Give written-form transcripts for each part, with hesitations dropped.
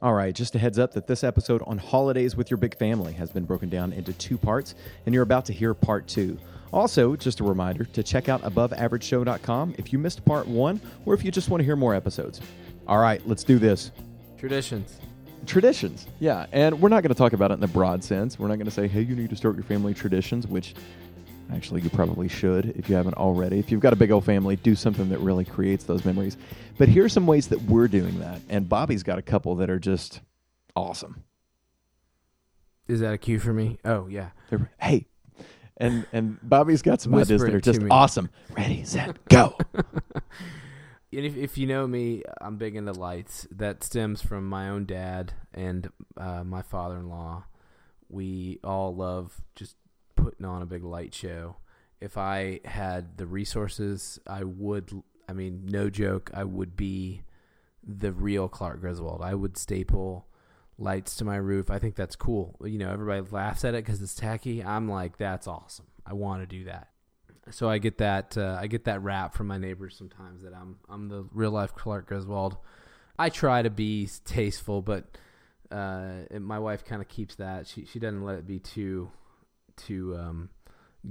All right, just a heads up that this episode on holidays with your big family has been broken down into two parts, and you're about to hear part two. Also, just a reminder to check out AboveAverageShow.com if you missed part one or if you just want to hear more episodes. All right, let's do this. Traditions, yeah. And we're not going to talk about it in the broad sense. We're not going to say, hey, you need to start your family traditions, which actually you probably should if you haven't already. If you've got a big old family, do something that really creates those memories. But here are some ways that we're doing that. And Bobby's got a couple that are just awesome. Is that a cue for me? Oh, yeah. Hey. And Bobby's got some ideas that are just awesome. Ready, set, go. And if you know me, I'm big into lights. That stems from my own dad and my father-in-law. We all love just putting on a big light show. If I had the resources, no joke, I would be the real Clark Griswold. I would staple lights to my roof. I think that's cool. You know, everybody laughs at it because it's tacky. I'm like, that's awesome. I want to do that. So I get that rap from my neighbors sometimes that I'm the real life Clark Griswold. I try to be tasteful, but my wife kind of keeps that. She doesn't let it be too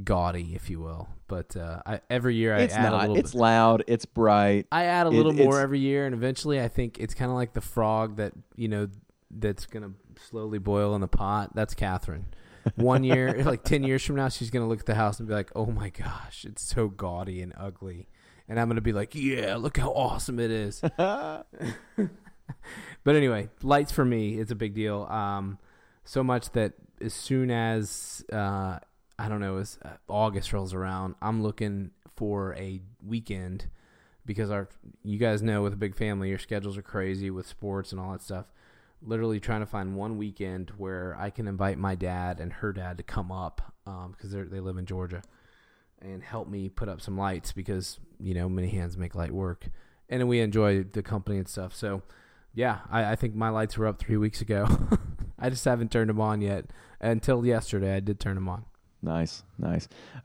gaudy, if you will. But every year it's loud, it's bright. I add a little more every year, and eventually I think it's kind of like the frog that that's gonna slowly boil in the pot. That's Catherine. One year, like 10 years from now, she's going to look at the house and be like, oh my gosh, it's so gaudy and ugly. And I'm going to be like, yeah, look how awesome it is. But anyway, lights for me, it's a big deal. So much that as soon as, August rolls around, I'm looking for a weekend because you guys know with a big family, your schedules are crazy with sports and all that stuff. Literally trying to find one weekend where I can invite my dad and her dad to come up because they live in Georgia and help me put up some lights because, many hands make light work. And then we enjoy the company and stuff. So, yeah, I think my lights were up 3 weeks ago. I just haven't turned them on yet. Until yesterday, I did turn them on. Nice.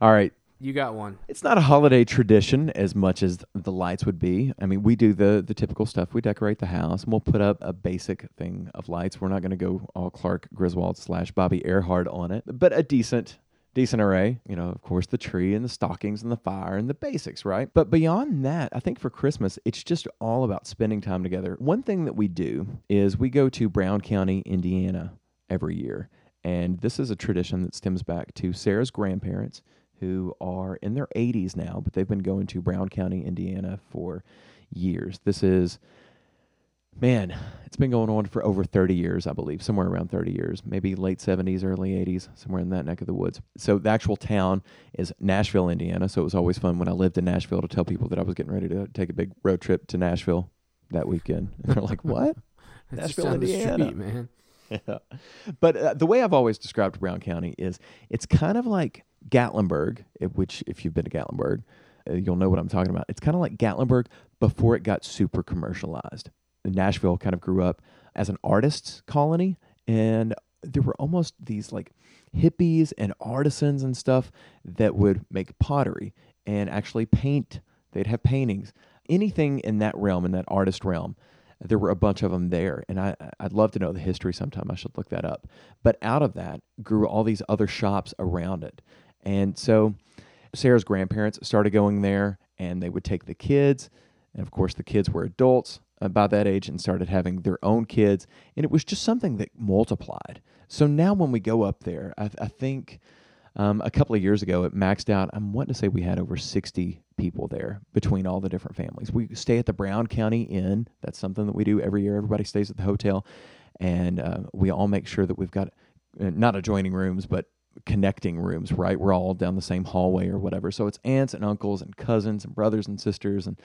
All right. You got one. It's not a holiday tradition as much as the lights would be. I mean, we do the typical stuff. We decorate the house, and we'll put up a basic thing of lights. We're not going to go all Clark Griswold / Bobby Earhart on it, but a decent array. Of course, the tree and the stockings and the fire and the basics, right? But beyond that, I think for Christmas, it's just all about spending time together. One thing that we do is we go to Brown County, Indiana every year, and this is a tradition that stems back to Sarah's grandparents, who are in their 80s now, but they've been going to Brown County, Indiana for years. It's been going on for over 30 years, I believe, somewhere around 30 years, maybe late 70s, early 80s, somewhere in that neck of the woods. So the actual town is Nashville, Indiana, so it was always fun when I lived in Nashville to tell people that I was getting ready to take a big road trip to Nashville that weekend. And they're like, what? Nashville, Indiana. The street, man. Yeah. But the way I've always described Brown County is it's kind of like Gatlinburg, which if you've been to Gatlinburg, you'll know what I'm talking about. It's kind of like Gatlinburg before it got super commercialized. Nashville kind of grew up as an artist's colony, and there were almost these like hippies and artisans and stuff that would make pottery and actually paint. They'd have paintings. Anything in that realm, in that artist realm, there were a bunch of them there, and I'd love to know the history sometime. I should look that up. But out of that grew all these other shops around it. And so Sarah's grandparents started going there, and they would take the kids. And, of course, the kids were adults by that age and started having their own kids. And it was just something that multiplied. So now when we go up there, I think a couple of years ago it maxed out. I'm wanting to say we had over 60 people there between all the different families. We stay at the Brown County Inn. That's something that we do every year. Everybody stays at the hotel. And we all make sure that we've got not adjoining rooms, but connecting rooms, right? We're all down the same hallway or whatever. So it's aunts and uncles and cousins and brothers and sisters. And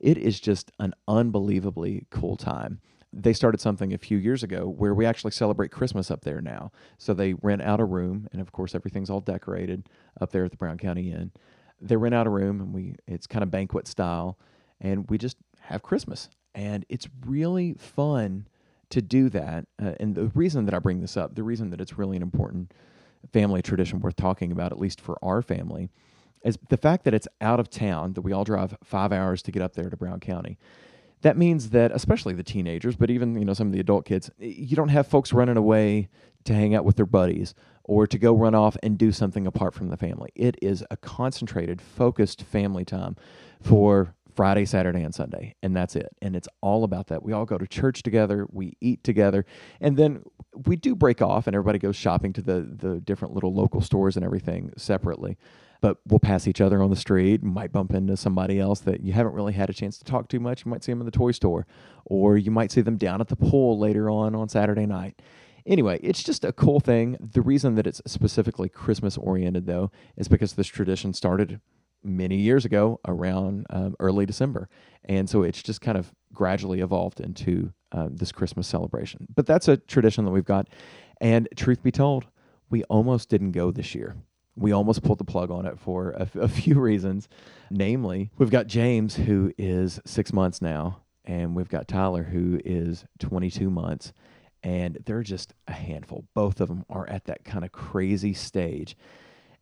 it is just an unbelievably cool time. They started something a few years ago where we actually celebrate Christmas up there now. So they rent out a room. And of course, everything's all decorated up there at the Brown County Inn. They rent out a room and it's kind of banquet style, and we just have Christmas. And it's really fun to do that. And the reason that I bring this up, the reason that it's really an important family tradition worth talking about, at least for our family, is the fact that it's out of town, that we all drive 5 hours to get up there to Brown County. That means that, especially the teenagers, but even, you know, some of the adult kids, you don't have folks running away to hang out with their buddies or to go run off and do something apart from the family. It is a concentrated, focused family time for Friday, Saturday, and Sunday, and that's it. And it's all about that. We all go to church together, we eat together, and then we do break off, and everybody goes shopping to the different little local stores and everything separately. But we'll pass each other on the street, might bump into somebody else that you haven't really had a chance to talk to much. You might see them in the toy store, or you might see them down at the pool later on Saturday night. Anyway, it's just a cool thing. The reason that it's specifically Christmas-oriented, though, is because this tradition started many years ago around early December. And so it's just kind of gradually evolved into this Christmas celebration. But that's a tradition that we've got. And truth be told, we almost didn't go this year. We almost pulled the plug on it for a few reasons. Namely, we've got James, who is 6 months now, and we've got Tyler, who is 22 months, and they're just a handful. Both of them are at that kind of crazy stage.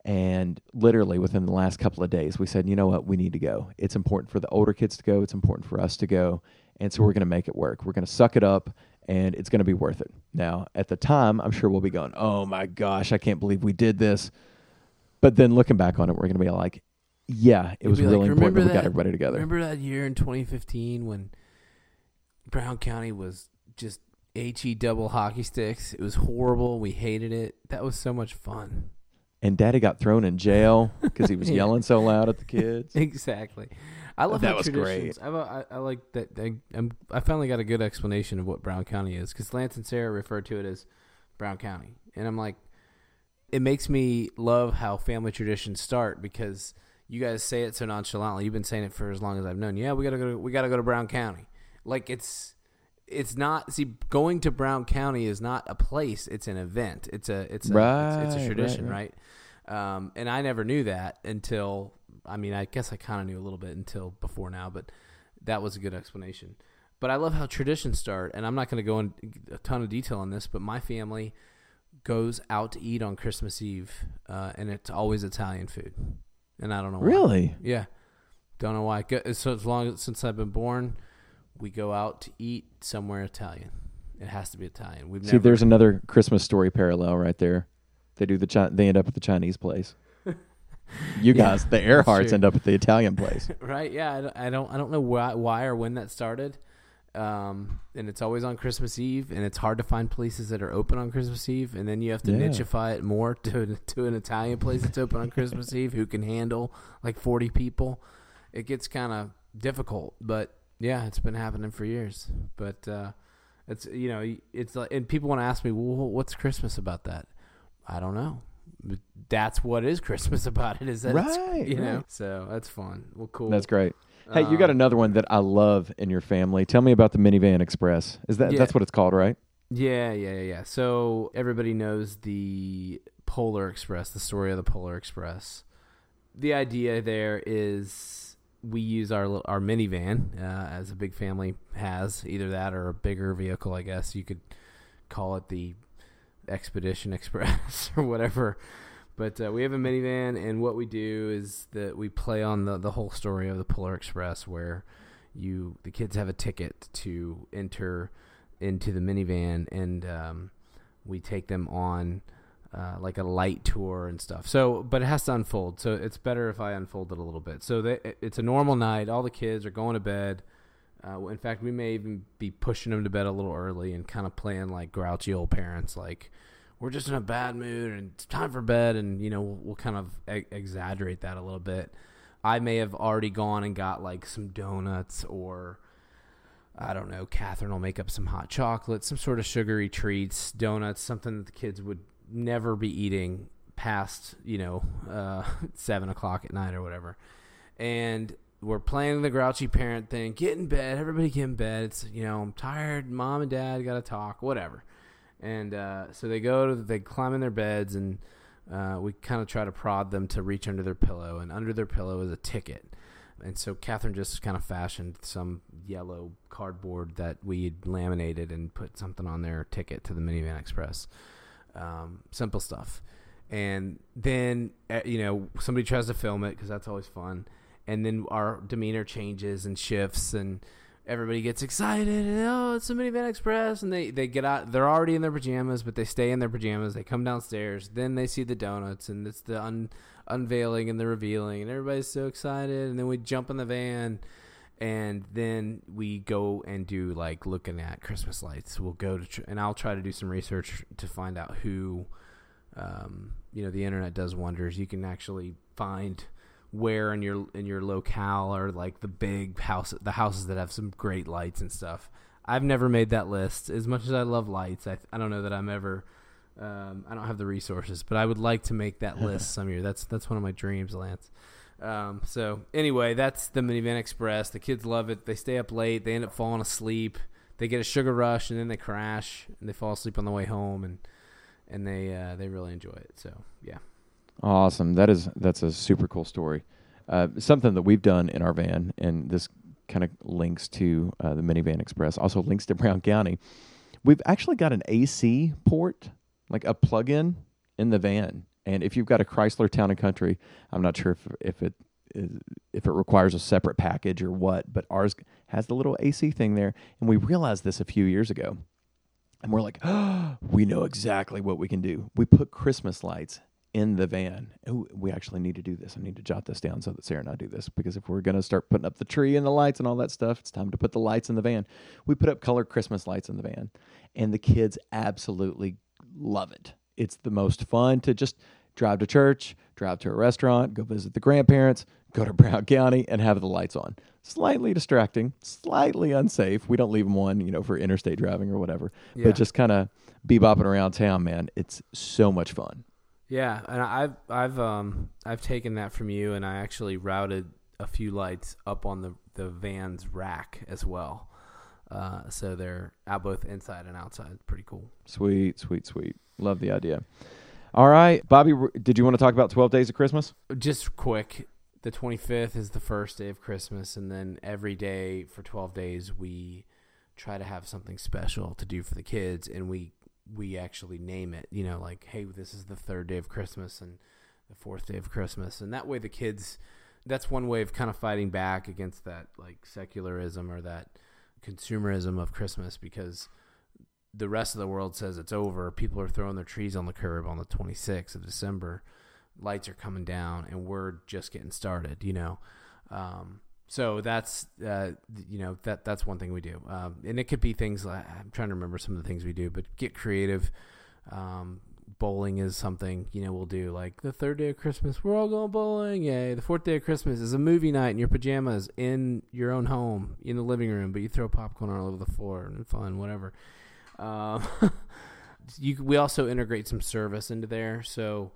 And literally within the last couple of days, we said, you know what, we need to go. It's important for the older kids to go. It's important for us to go. And so we're going to make it work. We're going to suck it up. And it's going to be worth it. Now, at the time, I'm sure we'll be going, oh my gosh, I can't believe we did this. But then looking back on it, we're going to be like, yeah, it was really important that we got everybody together. Remember that year in 2015 when Brown County was just HE double hockey sticks? It was horrible. We hated it. That was so much fun. And Daddy got thrown in jail because he was yelling so loud at the kids. Exactly. I love that. That was great. I like that. I finally got a good explanation of what Brown County is, because Lance and Sarah refer to it as Brown County. And I'm like, it makes me love how family traditions start, because you guys say it so nonchalantly. You've been saying it for as long as I've known you. Yeah, we gotta go to Brown County. Like it's not. See, going to Brown County is not a place. It's an event. It's a tradition, right? And I never knew that until. I mean, I guess I kind of knew a little bit until before now, but that was a good explanation. But I love how traditions start, and I'm not going to go in a ton of detail on this, but my family goes out to eat on Christmas Eve, and it's always Italian food, and I don't know why. Really? Yeah, don't know why. So as long as, since I've been born, we go out to eat somewhere Italian. It has to be Italian. We've see, never there's another Christmas story parallel right there. They do they end up at the Chinese place. You guys, yeah, the Earharts end up at the Italian place, right? Yeah, I don't know why or when that started. And it's always on Christmas Eve, and it's hard to find places that are open on Christmas Eve, and then you have to nichify it more to an Italian place that's open on Christmas Eve who can handle like 40 people. It gets kind of difficult, but yeah, it's been happening for years. But it's, you know, it's like, and people want to ask me, well, what's Christmas about that? I don't know. That's what is Christmas about it, is that right, you know, right. So that's fun. Well, cool. That's great. Hey, you got another one that I love in your family. Tell me about the Minivan Express. Is that that's what it's called, right? Yeah. So everybody knows the Polar Express, the story of the Polar Express. The idea there is we use our minivan, as a big family has, either that or a bigger vehicle, I guess. You could call it the Expedition Express or whatever. But we have a minivan, and what we do is that we play on the whole story of the Polar Express, where the kids have a ticket to enter into the minivan, and we take them on like a light tour and stuff. So, but it has to unfold, so it's better if I unfold it a little bit. So it's a normal night. All the kids are going to bed. In fact, we may even be pushing them to bed a little early and kind of playing like grouchy old parents, like, we're just in a bad mood and it's time for bed. And, you know, we'll kind of exaggerate that a little bit. I may have already gone and got like some donuts, or I don't know, Catherine will make up some hot chocolate, some sort of sugary treats, donuts, something that the kids would never be eating past, you know, 7 o'clock at night or whatever. And we're playing the grouchy parent thing, get in bed, everybody get in bed. It's, you know, I'm tired, mom and dad got to talk, whatever. And so they climb in their beds, and we kind of try to prod them to reach under their pillow. And under their pillow is a ticket. And so Catherine just kind of fashioned some yellow cardboard that we had laminated and put something on their ticket to the Minivan Express. Simple stuff. And then, you know, somebody tries to film it because that's always fun. And then our demeanor changes and shifts, and everybody gets excited, and, oh, it's the Minivan Express, and they get out. They're already in their pajamas, but they stay in their pajamas. They come downstairs, then they see the donuts, and it's the unveiling and the revealing, and everybody's so excited. And then we jump in the van, and then we go and do, like, looking at Christmas lights. We'll go to and I'll try to do some research to find out who, you know, the internet does wonders. You can actually find where in your locale are, like, the big house, the houses that have some great lights and stuff. I've never made that list. As much as I love lights, I don't know that I'm ever. I don't have the resources, but I would like to make that list some year. That's one of my dreams, Lance. So anyway, that's the Minivan Express. The kids love it. They stay up late. They end up falling asleep. They get a sugar rush, and then they crash, and they fall asleep on the way home, and they really enjoy it. So yeah. Awesome. That's a super cool story. Something that we've done in our van, and this kind of links to the Minivan Express, also links to Brown County. We've actually got an AC port, like a plug-in, in the van. And if you've got a Chrysler Town & Country, I'm not sure if it requires a separate package or what, but ours has the little AC thing there. And we realized this a few years ago. And we're like, oh, we know exactly what we can do. We put Christmas lights in the van. Ooh, we actually need to do this. I need to jot this down so that Sarah and I do this, because if we're going to start putting up the tree and the lights and all that stuff, it's time to put the lights in the van. We put up colored Christmas lights in the van, and the kids absolutely love it. It's the most fun to just drive to church, drive to a restaurant, go visit the grandparents, go to Brown County, and have the lights on. Slightly distracting, slightly unsafe. We don't leave them on, you know, for interstate driving or whatever, yeah. But just kind of bebopping around town, man. It's so much fun. Yeah, and I've taken that from you, and I actually routed a few lights up on the van's rack as well. So they're out both inside and outside. Pretty cool. Sweet. Love the idea. All right, Bobby, did you want to talk about 12 Days of Christmas? Just quick. The 25th is the first day of Christmas, and then every day for 12 days we try to have something special to do for the kids, and we actually name it, you know, like, hey, this is the third day of Christmas and the fourth day of Christmas. And that way the kids, that's one way of kind of fighting back against that, like, secularism or that consumerism of Christmas, because the rest of the world says it's over. People are throwing their trees on the curb on the 26th of December. Lights are coming down, and we're just getting started, you know. So that's, you know, that's one thing we do. And it could be things like, I'm trying to remember some of the things we do, but get creative. Bowling is something, you know, we'll do. Like the third day of Christmas, we're all going bowling. Yay. The fourth day of Christmas is a movie night in your pajamas in your own home, in the living room, but you throw popcorn all over the floor and fun, whatever. We also integrate some service into there. So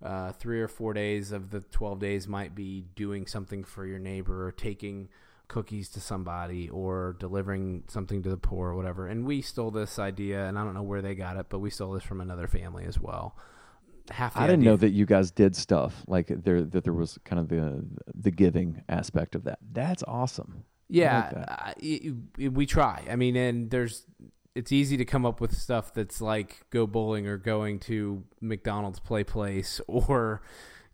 3 or 4 days of the 12 days might be doing something for your neighbor, or taking cookies to somebody, or delivering something to the poor, or whatever. And we stole this idea, and I don't know where they got it, but we stole this from another family as well. I didn't know that you guys did stuff like that there was kind of the giving aspect of that. That's awesome. Yeah, like that. We try. I mean, and it's easy to come up with stuff that's like go bowling, or going to McDonald's play place, or,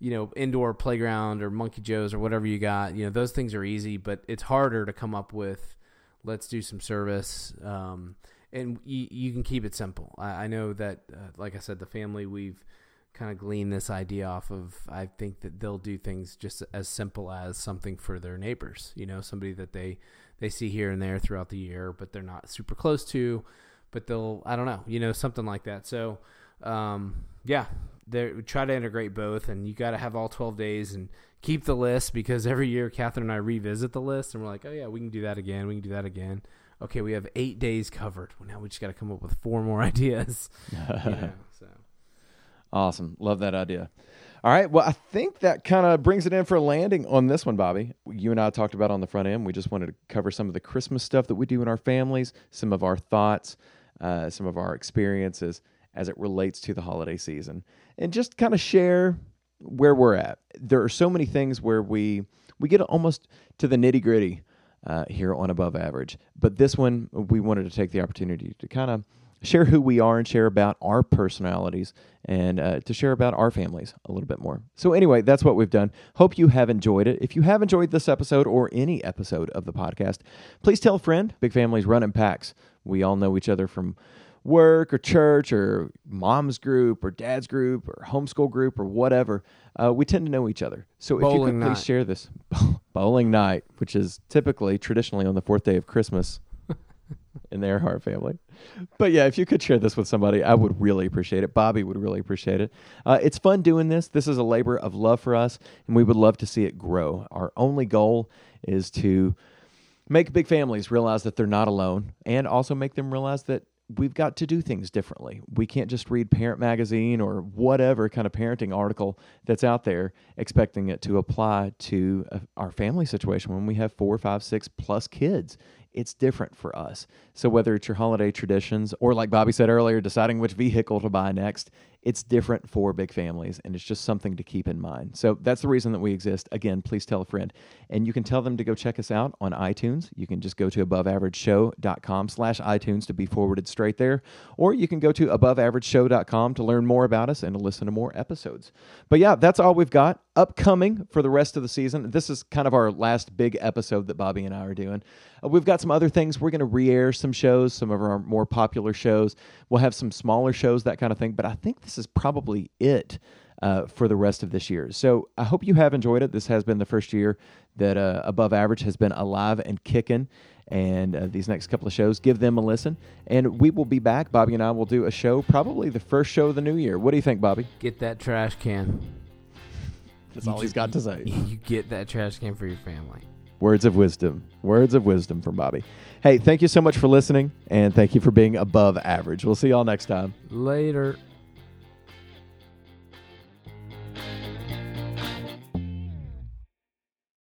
you know, indoor playground, or Monkey Joe's, or whatever you got. You know, those things are easy, but it's harder to come up with, let's do some service. And you can keep it simple. I know that, like I said, the family, we've kind of gleaned this idea off of, I think that they'll do things just as simple as something for their neighbors, you know, somebody that they see here and there throughout the year, but they're not super close to, but they'll, I don't know, you know, something like that. So, yeah, we try to integrate both, and you got to have all 12 days and keep the list, because every year Catherine and I revisit the list, and we're like, oh yeah, we can do that again. We can do that again. Okay. We have 8 days covered. Well, now we just got to come up with 4 more ideas. You know, so. Awesome. Love that idea. All right. Well, I think that kind of brings it in for a landing on this one, Bobby. You and I talked about on the front end. We just wanted to cover some of the Christmas stuff that we do in our families, some of our thoughts, some of our experiences as it relates to the holiday season, and just kind of share where we're at. There are so many things where we get almost to the nitty-gritty here on Above Average, but this one we wanted to take the opportunity to kind of share who we are and share about our personalities and to share about our families a little bit more. So anyway, that's what we've done. Hope you have enjoyed it. If you have enjoyed this episode or any episode of the podcast, please tell a friend. Big families run in packs. We all know each other from work or church or mom's group or dad's group or homeschool group or whatever. We tend to know each other. So if you could please share this. Bowling night, which is traditionally on the fourth day of Christmas in the Earhart family. But yeah, if you could share this with somebody, I would really appreciate it. Bobby would really appreciate it. It's fun doing this. This is a labor of love for us, and we would love to see it grow. Our only goal is to make big families realize that they're not alone and also make them realize that we've got to do things differently. We can't just read Parent Magazine or whatever kind of parenting article that's out there expecting it to apply to our family situation when we have 4, 5, 6 plus kids. It's different for us. So whether it's your holiday traditions or, like Bobby said earlier, deciding which vehicle to buy next, it's different for big families, and it's just something to keep in mind. So that's the reason that we exist. Again, please tell a friend. And you can tell them to go check us out on iTunes. You can just go to AboveAverageShow.com/iTunes to be forwarded straight there. Or you can go to AboveAverageShow.com to learn more about us and to listen to more episodes. But yeah, that's all we've got upcoming for the rest of the season. This is kind of our last big episode that Bobby and I are doing. We've got some other things. We're going to re-air some shows, some of our more popular shows. We'll have some smaller shows, that kind of thing. But I think this is probably it for the rest of this year. So I hope you have enjoyed it. This has been the first year that Above Average has been alive and kicking. And these next couple of shows, give them a listen. And we will be back. Bobby and I will do a show, probably the first show of the new year. What do you think, Bobby? Get that trash can. That's all he's got to say. You get that trash can for your family. Words of wisdom. Words of wisdom from Bobby. Hey, thank you so much for listening. And thank you for being above average. We'll see y'all next time. Later.